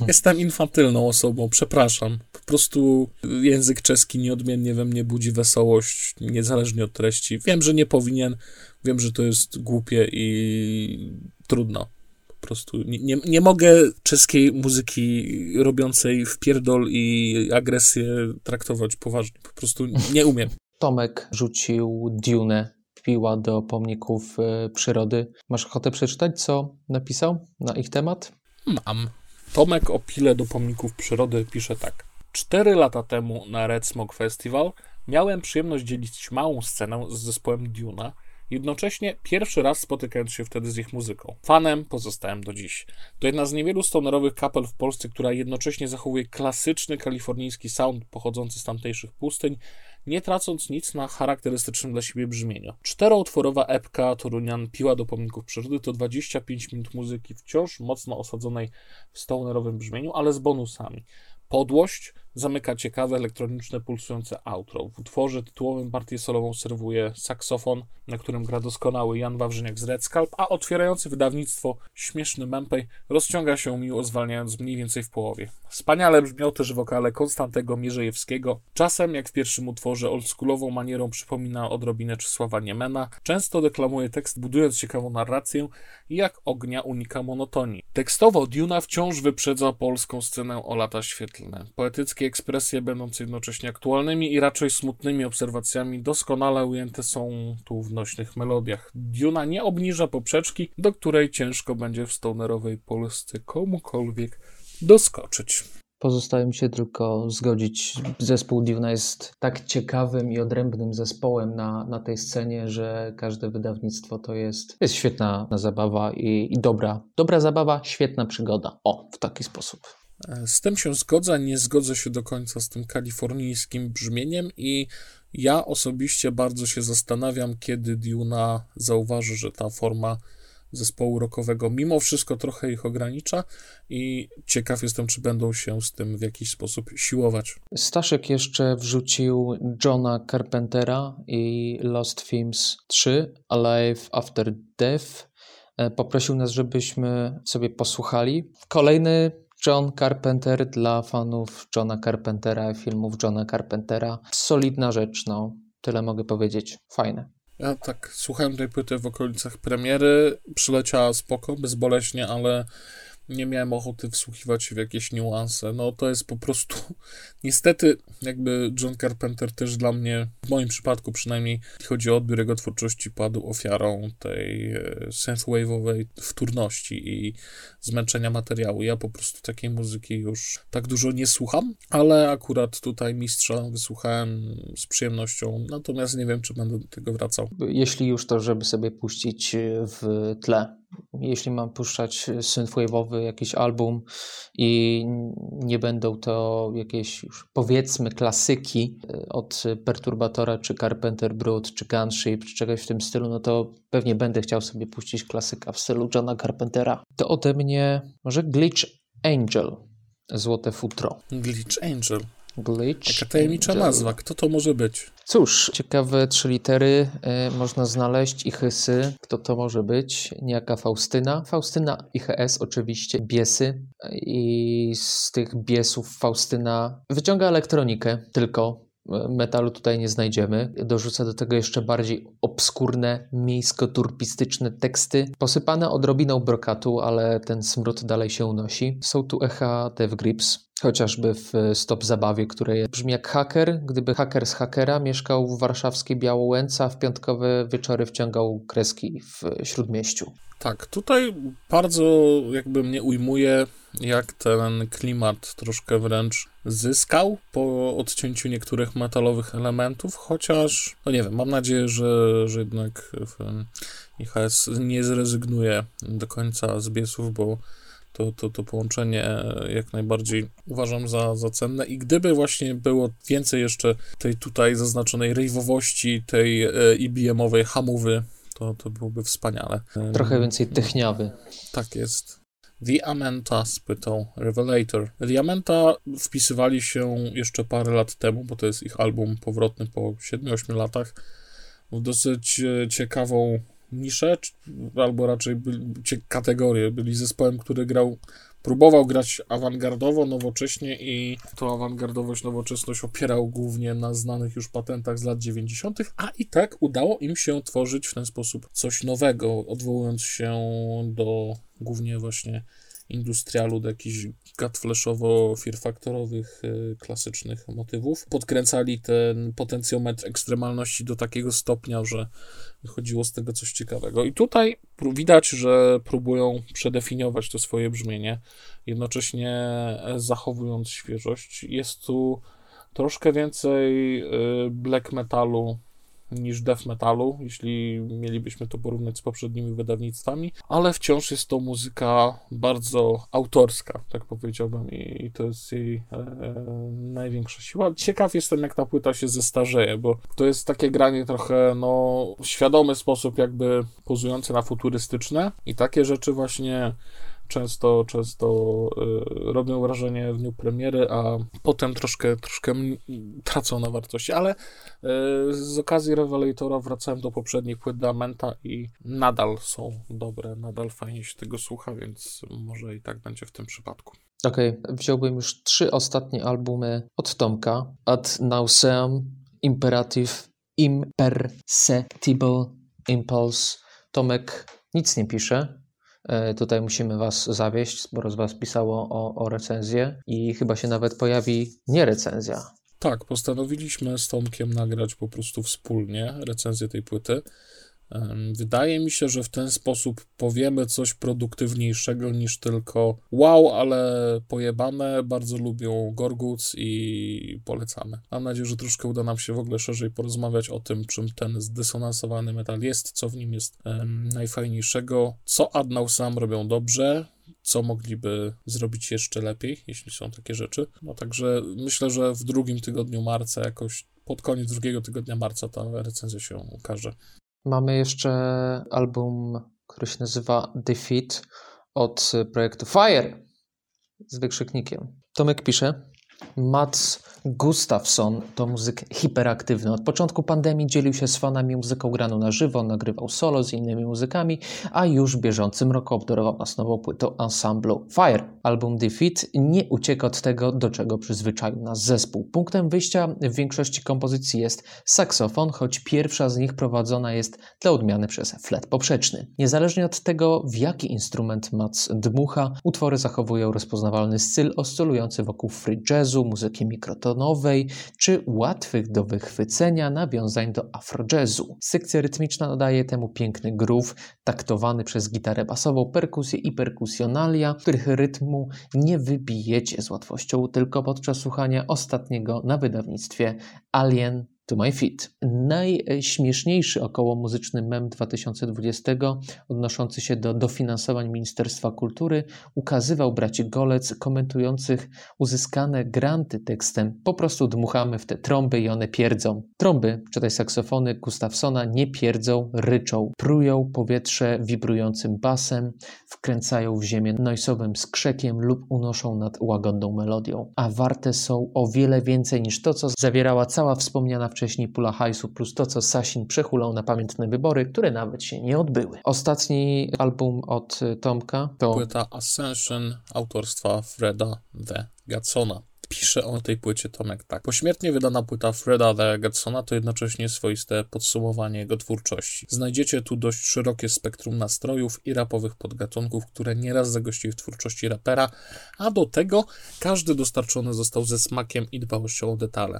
jestem infantylną osobą, przepraszam. Po prostu język czeski nieodmiennie we mnie budzi wesołość, niezależnie od treści. Wiem, że nie powinien, wiem, że to jest głupie i trudno. Po prostu nie, nie, nie mogę czeskiej muzyki robiącej wpierdol i agresję traktować poważnie. Po prostu nie umiem. Tomek rzucił Dune, piła do pomników przyrody. Masz ochotę przeczytać, co napisał na ich temat? Mam. Tomek o pile do pomników przyrody pisze tak. Cztery lata temu na Red Smog Festival miałem przyjemność dzielić małą scenę z zespołem Duna, jednocześnie pierwszy raz spotykając się wtedy z ich muzyką. Fanem pozostałem do dziś. To jedna z niewielu stonerowych kapel w Polsce, która jednocześnie zachowuje klasyczny kalifornijski sound pochodzący z tamtejszych pustyń, nie tracąc nic na charakterystycznym dla siebie brzmieniu. Czteroutworowa epka torunian Piła do pomników przyrody to dwadzieścia pięć minut muzyki wciąż mocno osadzonej w stonerowym brzmieniu, ale z bonusami. Podłość zamyka ciekawe, elektroniczne, pulsujące outro. W utworze tytułowym partię solową serwuje saksofon, na którym gra doskonały Jan Wawrzyniak z Red Scalp, a otwierający wydawnictwo Śmieszny Mempej rozciąga się miło, zwalniając mniej więcej w połowie. Wspaniale brzmią też wokale Konstantego Mierzejewskiego. Czasem, jak w pierwszym utworze, oldschoolową manierą przypomina odrobinę Czesława Niemena. Często deklamuje tekst, budując ciekawą narrację i jak ognia unika monotonii. Tekstowo Duna wciąż wyprzedza polską scenę o lata świetlne. Poetyckie ekspresje, będące jednocześnie aktualnymi i raczej smutnymi obserwacjami, doskonale ujęte są tu w nośnych melodiach. Duna nie obniża poprzeczki, do której ciężko będzie w stonerowej Polsce komukolwiek doskoczyć. Pozostaje mi się tylko zgodzić. Zespół Duna jest tak ciekawym i odrębnym zespołem na, na tej scenie, że każde wydawnictwo to jest, jest świetna zabawa i, i dobra, dobra zabawa, świetna przygoda. O, w taki sposób. Z tym się zgodzę, nie zgodzę się do końca z tym kalifornijskim brzmieniem i ja osobiście bardzo się zastanawiam, kiedy Duna zauważy, że ta forma zespołu rockowego mimo wszystko trochę ich ogranicza i ciekaw jestem, czy będą się z tym w jakiś sposób siłować. Staszek jeszcze wrzucił Johna Carpentera i Lost Films trzy, Alive After Death. Poprosił nas, żebyśmy sobie posłuchali. Kolejny John Carpenter dla fanów Johna Carpentera i filmów Johna Carpentera. Solidna rzecz, no. Tyle mogę powiedzieć. Fajne. Ja tak słuchałem tej płyty w okolicach premiery. Przyleciała spoko, bezboleśnie, ale nie miałem ochoty wsłuchiwać się w jakieś niuanse. No to jest po prostu... Niestety jakby John Carpenter też dla mnie, w moim przypadku przynajmniej, jeśli chodzi o odbiór jego twórczości, padł ofiarą tej synthwave'owej wtórności i zmęczenia materiału. Ja po prostu takiej muzyki już tak dużo nie słucham, ale akurat tutaj mistrza wysłuchałem z przyjemnością, natomiast nie wiem, czy będę do tego wracał. Jeśli już, to żeby sobie puścić w tle. Jeśli mam puszczać synthwave'owy jakiś album i nie będą to jakieś już powiedzmy klasyki od Perturbatora, czy Carpenter Brut, czy Gunship, czy czegoś w tym stylu, no to pewnie będę chciał sobie puścić klasyka w stylu Johna Carpentera. To ode mnie może Glitch Angel, Złote Futro. Glitch Angel. Glitch. Jaka tajemnicza nazwa, kto to może być? Cóż, ciekawe trzy litery y, można znaleźć, ichysy, kto to może być, niejaka Faustyna, Faustyna ichs oczywiście, biesy i z tych biesów Faustyna wyciąga elektronikę tylko, metalu tutaj nie znajdziemy. Dorzucę do tego jeszcze bardziej obskurne, miejsko-turpistyczne teksty, posypane odrobiną brokatu, ale ten smród dalej się unosi. Są tu echa Death Grips, chociażby w Stop Zabawie, które brzmi jak haker, gdyby haker z hakera mieszkał w warszawskiej Białołęce, a w piątkowe wieczory wciągał kreski w Śródmieściu. Tak, tutaj bardzo jakby mnie ujmuje, jak ten klimat troszkę wręcz zyskał po odcięciu niektórych metalowych elementów, chociaż, no nie wiem, mam nadzieję, że, że jednak I H S nie zrezygnuje do końca z biesów, bo To, to, to połączenie jak najbardziej uważam za, za cenne i gdyby właśnie było więcej jeszcze tej tutaj zaznaczonej rejwowości, tej E B M-owej hamowy, to, to byłoby wspaniale. Trochę więcej techniawy. Tak jest. The Amenta spytał Revelator. The Amenta wpisywali się jeszcze parę lat temu, bo to jest ich album powrotny po siedmiu ośmiu latach, w dosyć ciekawą nisze, albo raczej byli, kategorie. Byli zespołem, który grał, próbował grać awangardowo, nowocześnie i tą awangardowość, nowoczesność opierał głównie na znanych już patentach z lat dziewięćdziesiątych, a i tak udało im się tworzyć w ten sposób coś nowego, odwołując się do głównie właśnie industrialu, do jakichś gatflashowo-firfaktorowych yy, klasycznych motywów. Podkręcali ten potencjometr ekstremalności do takiego stopnia, że wychodziło z tego coś ciekawego. I tutaj widać, że próbują przedefiniować to swoje brzmienie, jednocześnie zachowując świeżość. Jest tu troszkę więcej yy, black metalu niż death metalu, jeśli mielibyśmy to porównać z poprzednimi wydawnictwami, ale wciąż jest to muzyka bardzo autorska, tak powiedziałbym, i to jest jej e, największa siła. Ciekaw jestem, jak ta płyta się zestarzeje, bo to jest takie granie trochę, no, w świadomy sposób jakby pozujące na futurystyczne i takie rzeczy właśnie często, często y, robią wrażenie w dniu premiery, a potem troszkę, troszkę tracą na wartości, ale y, z okazji Revelatora wracałem do poprzednich płyt Amenta i nadal są dobre, nadal fajnie się tego słucha, więc może i tak będzie w tym przypadku. Okej, okay. Wziąłbym już trzy ostatnie albumy od Tomka. Ad Nauseam, Imperative, Imperceptible Impulse. Tomek nic nie pisze. Tutaj musimy was zawieść, sporo z was pisało o, o recenzję i chyba się nawet pojawi nie recenzja. Tak, postanowiliśmy z Tomkiem nagrać po prostu wspólnie recenzję tej płyty. Wydaje mi się, że w ten sposób powiemy coś produktywniejszego niż tylko wow, ale pojebane, bardzo lubią Gorguts i polecamy. Mam nadzieję, że troszkę uda nam się w ogóle szerzej porozmawiać o tym, czym ten zdysonansowany metal jest, co w nim jest um, najfajniejszego, co Ad Nauseam robią dobrze, co mogliby zrobić jeszcze lepiej, jeśli są takie rzeczy. No także myślę, że w drugim tygodniu marca, jakoś pod koniec drugiego tygodnia marca ta recenzja się ukaże. Mamy jeszcze album, który się nazywa Defeat od projektu Fire z wykrzyknikiem. Tomek pisze: Mats Gustafsson to muzyk hiperaktywny. Od początku pandemii dzielił się z fanami muzyką graną na żywo, nagrywał solo z innymi muzykami, a już w bieżącym roku obdarował nas nową płytą ensemblu Fire. Album Defeat nie ucieka od tego, do czego przyzwyczaił nas zespół. Punktem wyjścia w większości kompozycji jest saksofon, choć pierwsza z nich prowadzona jest dla odmiany przez flet poprzeczny. Niezależnie od tego, w jaki instrument Mats dmucha, utwory zachowują rozpoznawalny styl oscylujący wokół free jazzu, muzyki mikrotonowej, nowej czy łatwych do wychwycenia nawiązań do afrojazzu. Sekcja rytmiczna nadaje temu piękny groove, taktowany przez gitarę basową, perkusję i perkusjonalia, których rytmu nie wybijecie z łatwością tylko podczas słuchania ostatniego na wydawnictwie Alien to My Feet. Najśmieszniejszy okołomuzyczny mem dwa tysiące dwudziestego, odnoszący się do dofinansowań Ministerstwa Kultury, ukazywał braci Golec komentujących uzyskane granty tekstem: po prostu dmuchamy w te trąby i one pierdzą. Trąby, czytaj saksofony Gustafsona, nie pierdzą, ryczą. Prują powietrze wibrującym basem, wkręcają w ziemię noise'owym skrzekiem lub unoszą nad łagodną melodią. A warte są o wiele więcej niż to, co zawierała cała wspomniana wcześniej pula hajsu, plus to, co Sasin przehulał na pamiętne wybory, które nawet się nie odbyły. Ostatni album od Tomka to płyta Ascension autorstwa Freda the Gadsona. pisze o tej płycie Tomek tak. Pośmiertnie wydana płyta Freda the Gadsona to jednocześnie swoiste podsumowanie jego twórczości. Znajdziecie tu dość szerokie spektrum nastrojów i rapowych podgatunków, które nieraz zagościły w twórczości rapera, a do tego każdy dostarczony został ze smakiem i dbałością o detale.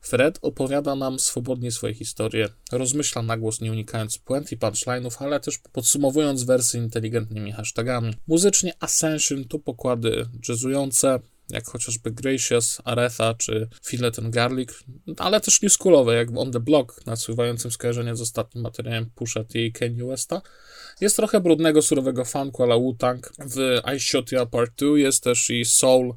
Fred opowiada nam swobodnie swoje historie, rozmyśla na głos, nie unikając puent i punchline'ów, ale też podsumowując wersy inteligentnymi hashtagami. Muzycznie Ascension to pokłady jazzujące, jak chociażby Gracious, Aretha czy Fillet and Garlic, ale też new schoolowe, jak w On The Block, nasuwającym skojarzenie z ostatnim materiałem Pusha T i Kanye Westa. Jest trochę brudnego, surowego funku a la Wu-Tang w I Shot Ya Part Two, jest też i soul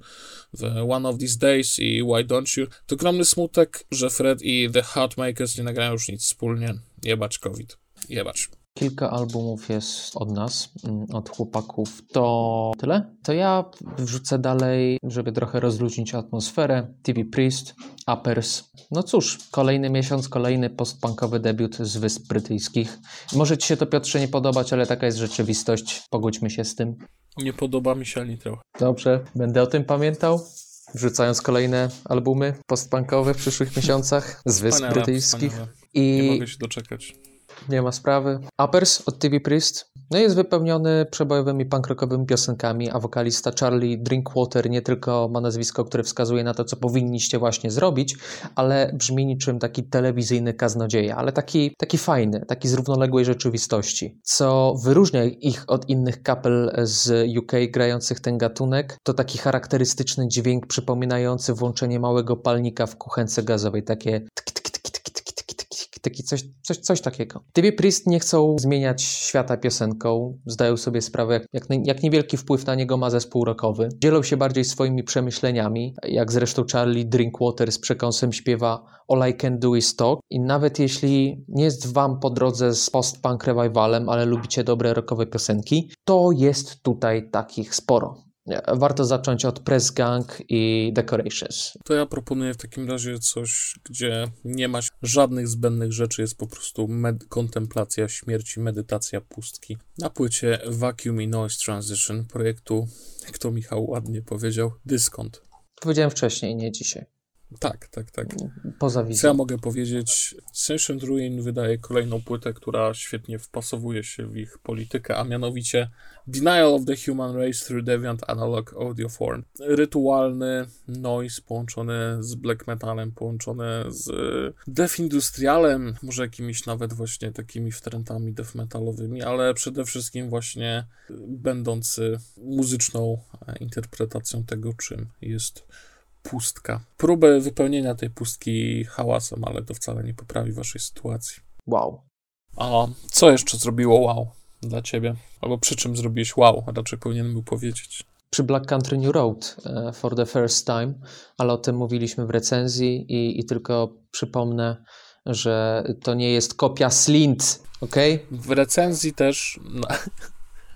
w One of These Days i Why Don't You. To ogromny smutek, że Fred i The Heartmakers nie nagrają już nic wspólnie. Jebać COVID. Jebać. Kilka albumów jest od nas, od chłopaków. To tyle. To ja wrzucę dalej, żeby trochę rozluźnić atmosferę. T V Priest, Uppers. No cóż, kolejny miesiąc, kolejny postpunkowy debiut z Wysp Brytyjskich. Może ci się to, Piotrze, nie podobać, ale taka jest rzeczywistość. Pogódźmy się z tym. Nie podoba mi się ani trochę. Dobrze, będę o tym pamiętał. Wrzucając kolejne albumy postpunkowe w przyszłych miesiącach z Wysp wspaniale, Brytyjskich. Wspaniale. I... Nie mogę się doczekać. Nie ma sprawy. Uppers od T V Priest. No jest wypełniony przebojowymi punkrokowymi piosenkami, a wokalista Charlie Drinkwater nie tylko ma nazwisko, które wskazuje na to, co powinniście właśnie zrobić, ale brzmi niczym taki telewizyjny kaznodzieja, ale taki, taki fajny, taki z równoległej rzeczywistości. Co wyróżnia ich od innych kapel z U K grających ten gatunek, to taki charakterystyczny dźwięk przypominający włączenie małego palnika w kuchence gazowej, takie taki coś, coś, coś takiego. T V Priest nie chcą zmieniać świata piosenką, zdają sobie sprawę, jak, jak niewielki wpływ na niego ma zespół rockowy. Dzielą się bardziej swoimi przemyśleniami, jak zresztą Charlie Drinkwater z przekąsem śpiewa All I Can Do Is Talk i nawet jeśli nie jest wam po drodze z post-punk revivalem, ale lubicie dobre rockowe piosenki, to jest tutaj takich sporo. Warto zacząć od Press Gang i Decorations. To ja proponuję w takim razie coś, gdzie nie ma żadnych zbędnych rzeczy, jest po prostu med- kontemplacja śmierci, medytacja pustki. Na płycie Vacuum i Noise Transition projektu, jak to Michał ładnie powiedział, Dyskont. Powiedziałem wcześniej, nie dzisiaj. Tak, tak, tak. Poza wizją. Co ja mogę powiedzieć? Sentient Ruin wydaje kolejną płytę, która świetnie wpasowuje się w ich politykę, a mianowicie Denial of the Human Race through Deviant Analog Audio Form. Rytualny noise połączony z black metalem, połączony z death industrialem, może jakimiś nawet właśnie takimi wtrętami death metalowymi, ale przede wszystkim właśnie będący muzyczną interpretacją tego, czym jest pustka. Próbę wypełnienia tej pustki hałasem, ale to wcale nie poprawi waszej sytuacji. Wow. A co jeszcze zrobiło wow dla ciebie? Albo przy czym zrobiłeś wow? A raczej powinienem był powiedzieć. Przy Black Country New Road uh, for the first time, ale o tym mówiliśmy w recenzji i, i tylko przypomnę, że to nie jest kopia Slint, okej? Okay? W recenzji też... No.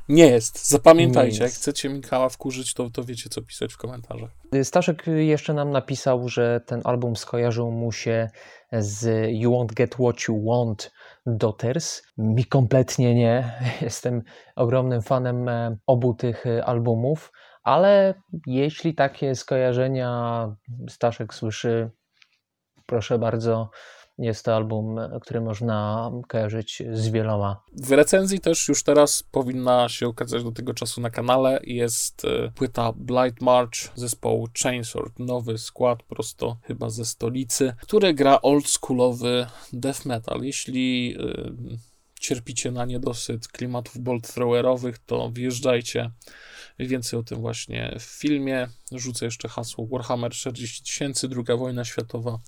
Nie jest. Zapamiętajcie, nie jak jest. Chcecie Michała wkurzyć, to, to wiecie, co pisać w komentarzach. Staszek jeszcze nam napisał, że ten album skojarzył mu się z You Won't Get What You Want Daughters. Mi kompletnie nie. Jestem ogromnym fanem obu tych albumów, ale jeśli takie skojarzenia Staszek słyszy, proszę bardzo, jest to album, który można kojarzyć z wieloma. W recenzji też już teraz powinna się ukazać do tego czasu na kanale. Jest płyta Blight March zespołu Chainsword, nowy skład prosto chyba ze stolicy, który gra oldschoolowy death metal. Jeśli yy, cierpicie na niedosyt klimatów bolt throwerowych, to wjeżdżajcie. Więcej o tym właśnie w filmie. Rzucę jeszcze hasło Warhammer czterdzieści tysięcy, druga wojna światowa.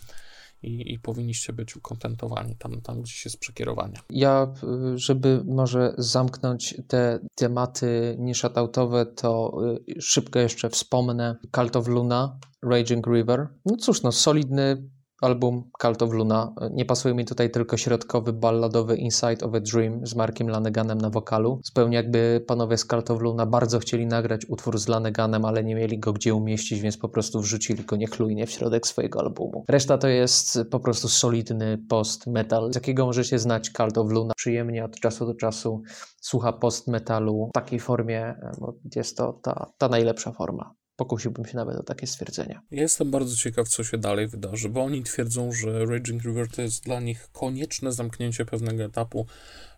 I, i powinniście być ukontentowani tam, tam gdzieś jest przekierowanie. Ja, żeby może zamknąć te tematy nieszatautowe, to szybko jeszcze wspomnę Cult of Luna, Raging River. No cóż, no solidny album Cult of Luna. Nie pasuje mi tutaj tylko środkowy, balladowy Inside of a Dream z Markiem Laneganem na wokalu. Zupełnie jakby panowie z Cult of Luna bardzo chcieli nagrać utwór z Laneganem, ale nie mieli go gdzie umieścić, więc po prostu wrzucili go niechlujnie w środek swojego albumu. Reszta to jest po prostu solidny post-metal, z jakiego możecie znać Cult of Luna. Przyjemnie od czasu do czasu słucha post-metalu w takiej formie, bo jest to ta, ta najlepsza forma. Pokusiłbym się nawet o takie stwierdzenia. Ja jestem bardzo ciekaw, co się dalej wydarzy, bo oni twierdzą, że Raging River to jest dla nich konieczne zamknięcie pewnego etapu,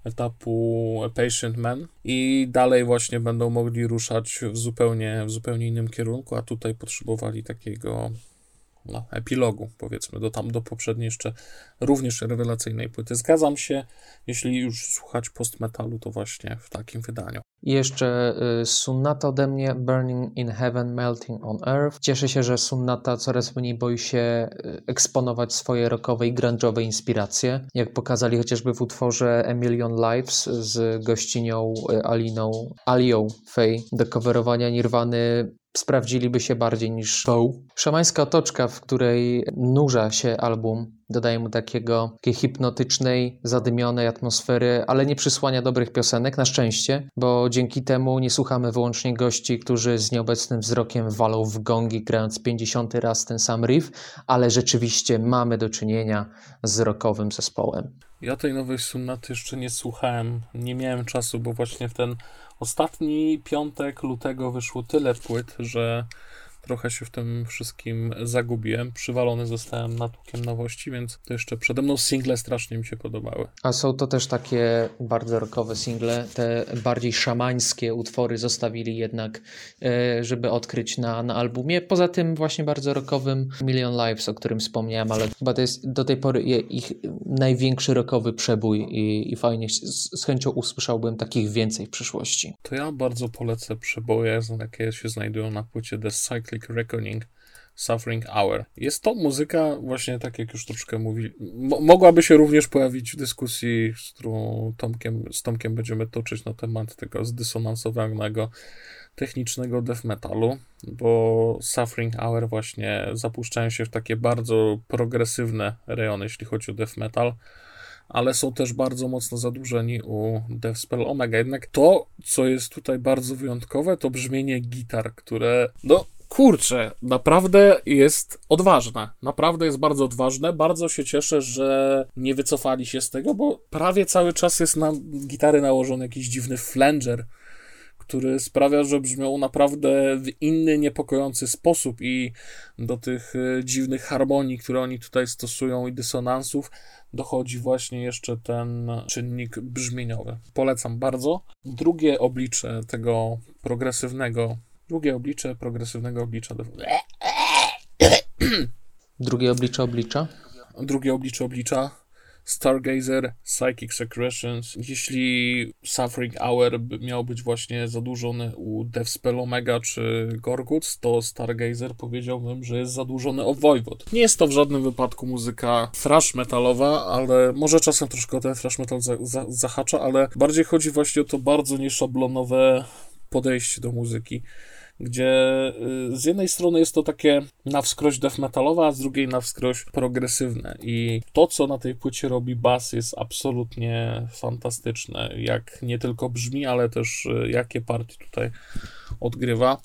etapu Patient Man, i dalej właśnie będą mogli ruszać w zupełnie, w zupełnie innym kierunku, a tutaj potrzebowali takiego no, epilogu, powiedzmy, do tam do poprzedniej jeszcze również rewelacyjnej płyty. Zgadzam się, jeśli już słuchać post-metalu, to właśnie w takim wydaniu. I jeszcze y, Sunnata ode mnie, Burning in Heaven, Melting on Earth. Cieszę się, że Sunnata coraz mniej boi się eksponować swoje rockowe i grunge'owe inspiracje, jak pokazali chociażby w utworze A Million Lives z gościnią Aliną, Alią Fey do coverowania Nirwany. Sprawdziliby się bardziej niż show. Szamańska otoczka, w której nurza się album, dodaje mu takiego, takiej hipnotycznej, zadymionej atmosfery, ale nie przysłania dobrych piosenek, na szczęście, bo dzięki temu nie słuchamy wyłącznie gości, którzy z nieobecnym wzrokiem walą w gongi, grając pięćdziesiąty raz ten sam riff, ale rzeczywiście mamy do czynienia z rockowym zespołem. Ja tej nowej Sunnaty jeszcze nie słuchałem, nie miałem czasu, bo właśnie w ten ostatni piątek lutego wyszło tyle płyt, że trochę się w tym wszystkim zagubiłem. Przywalony zostałem natłukiem nowości, więc to jeszcze przede mną single strasznie mi się podobały. A są to też takie bardzo rockowe single. Te bardziej szamańskie utwory zostawili jednak, żeby odkryć na, na albumie. Poza tym właśnie bardzo rockowym Million Lives, o którym wspomniałem, ale chyba to jest do tej pory ich największy rockowy przebój i, i fajnie, z, z chęcią usłyszałbym takich więcej w przyszłości. To ja bardzo polecę przeboje, jakie się znajdują na płycie The Cycle Reckoning, Suffering Hour. Jest to muzyka właśnie, tak jak już troszkę mówi, mo- mogłaby się również pojawić w dyskusji, z którą Tomkiem, z Tomkiem będziemy toczyć na temat tego zdysonansowego technicznego death metalu, bo Suffering Hour właśnie zapuszczają się w takie bardzo progresywne rejony, jeśli chodzi o death metal, ale są też bardzo mocno zadłużeni u Death Spell Omega. Jednak to, co jest tutaj bardzo wyjątkowe, to brzmienie gitar, które no kurczę, naprawdę jest odważne. Naprawdę jest bardzo odważne. Bardzo się cieszę, że nie wycofali się z tego, bo prawie cały czas jest na gitary nałożony jakiś dziwny flanger, który sprawia, że brzmią naprawdę w inny, niepokojący sposób i do tych dziwnych harmonii, które oni tutaj stosują, i dysonansów dochodzi właśnie jeszcze ten czynnik brzmieniowy. Polecam bardzo. Drugie oblicze tego progresywnego Drugie oblicze progresywnego oblicza. Drugie oblicze oblicza? Drugie oblicze oblicza. Stargazer, Psychic Secretions. Jeśli Suffering Hour miał być właśnie zadłużony u Death Spell Omega czy Gorguts, to Stargazer powiedziałbym, że jest zadłużony o Voivod. Nie jest to w żadnym wypadku muzyka thrash metalowa, ale może czasem troszkę o ten thrash metal za- za- zahacza, ale bardziej chodzi właśnie o to bardzo nieszablonowe podejście do muzyki, gdzie z jednej strony jest to takie na wskroś death metalowe, a z drugiej na wskroś progresywne, i to, co na tej płycie robi bas, jest absolutnie fantastyczne, jak nie tylko brzmi, ale też jakie partie tutaj odgrywa,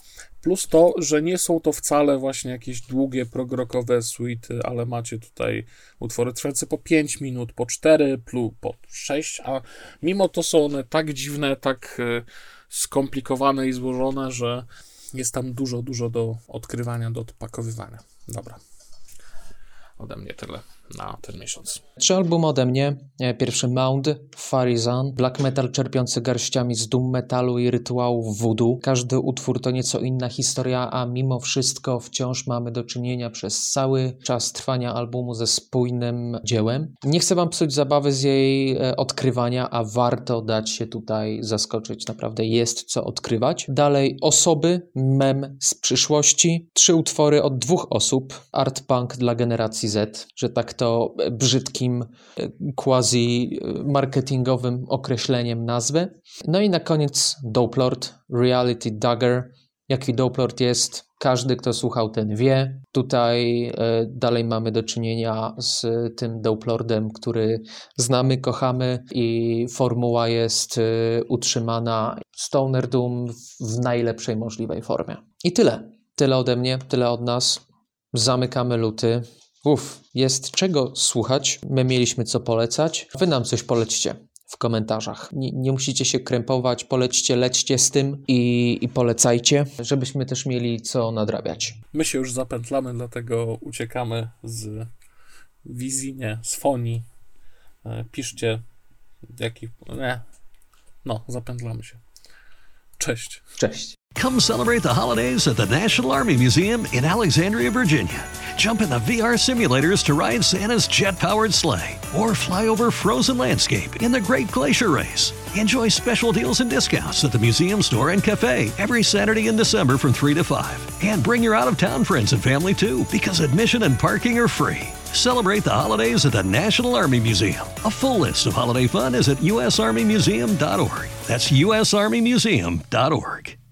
plus to, że nie są to wcale właśnie jakieś długie prog-rockowe suity, ale macie tutaj utwory trwające po pięć minut, po cztery, plus po sześć, a mimo to są one tak dziwne, tak skomplikowane i złożone, że jest tam dużo, dużo do odkrywania, do odpakowywania. Dobra. Ode mnie tyle na ten miesiąc. Trzy albumy ode mnie. Pierwszy Mound, Farizan, black metal czerpiący garściami z doom metalu i rytuałów voodoo. Każdy utwór to nieco inna historia, a mimo wszystko wciąż mamy do czynienia przez cały czas trwania albumu ze spójnym dziełem. Nie chcę wam psuć zabawy z jej odkrywania, a warto dać się tutaj zaskoczyć. Naprawdę jest co odkrywać. Dalej Osoby, mem z przyszłości. Trzy utwory od dwóch osób. Art punk dla generacji Z, że tak to brzydkim, quasi-marketingowym określeniem nazwy. No i na koniec Doplord, Reality Dagger. Jaki Doplord jest, każdy, kto słuchał, ten wie. Tutaj y, dalej mamy do czynienia z tym Doplordem, który znamy, kochamy, i formuła jest y, utrzymana Stoner Doom w najlepszej możliwej formie. I tyle. Tyle ode mnie, tyle od nas. Zamykamy luty. Uff, jest czego słuchać, my mieliśmy co polecać, wy nam coś polecicie. w komentarzach. Nie, nie musicie się krępować, polećcie, lećcie z tym i, i polecajcie, żebyśmy też mieli co nadrabiać. My się już zapętlamy, dlatego uciekamy z wizji, nie, z fonii. Piszcie, jaki... Nie. No, zapętlamy się. Cześć. Cześć. Come celebrate the holidays at the National Army Museum in Alexandria, Virginia. Jump in the V R simulators to ride Santa's jet-powered sleigh or fly over frozen landscape in the Great Glacier Race. Enjoy special deals and discounts at the museum store and cafe every Saturday in December from three to five. And bring your out-of-town friends and family too, because admission and parking are free. Celebrate the holidays at the National Army Museum. A full list of holiday fun is at u s army museum dot org. That's u s army museum dot org.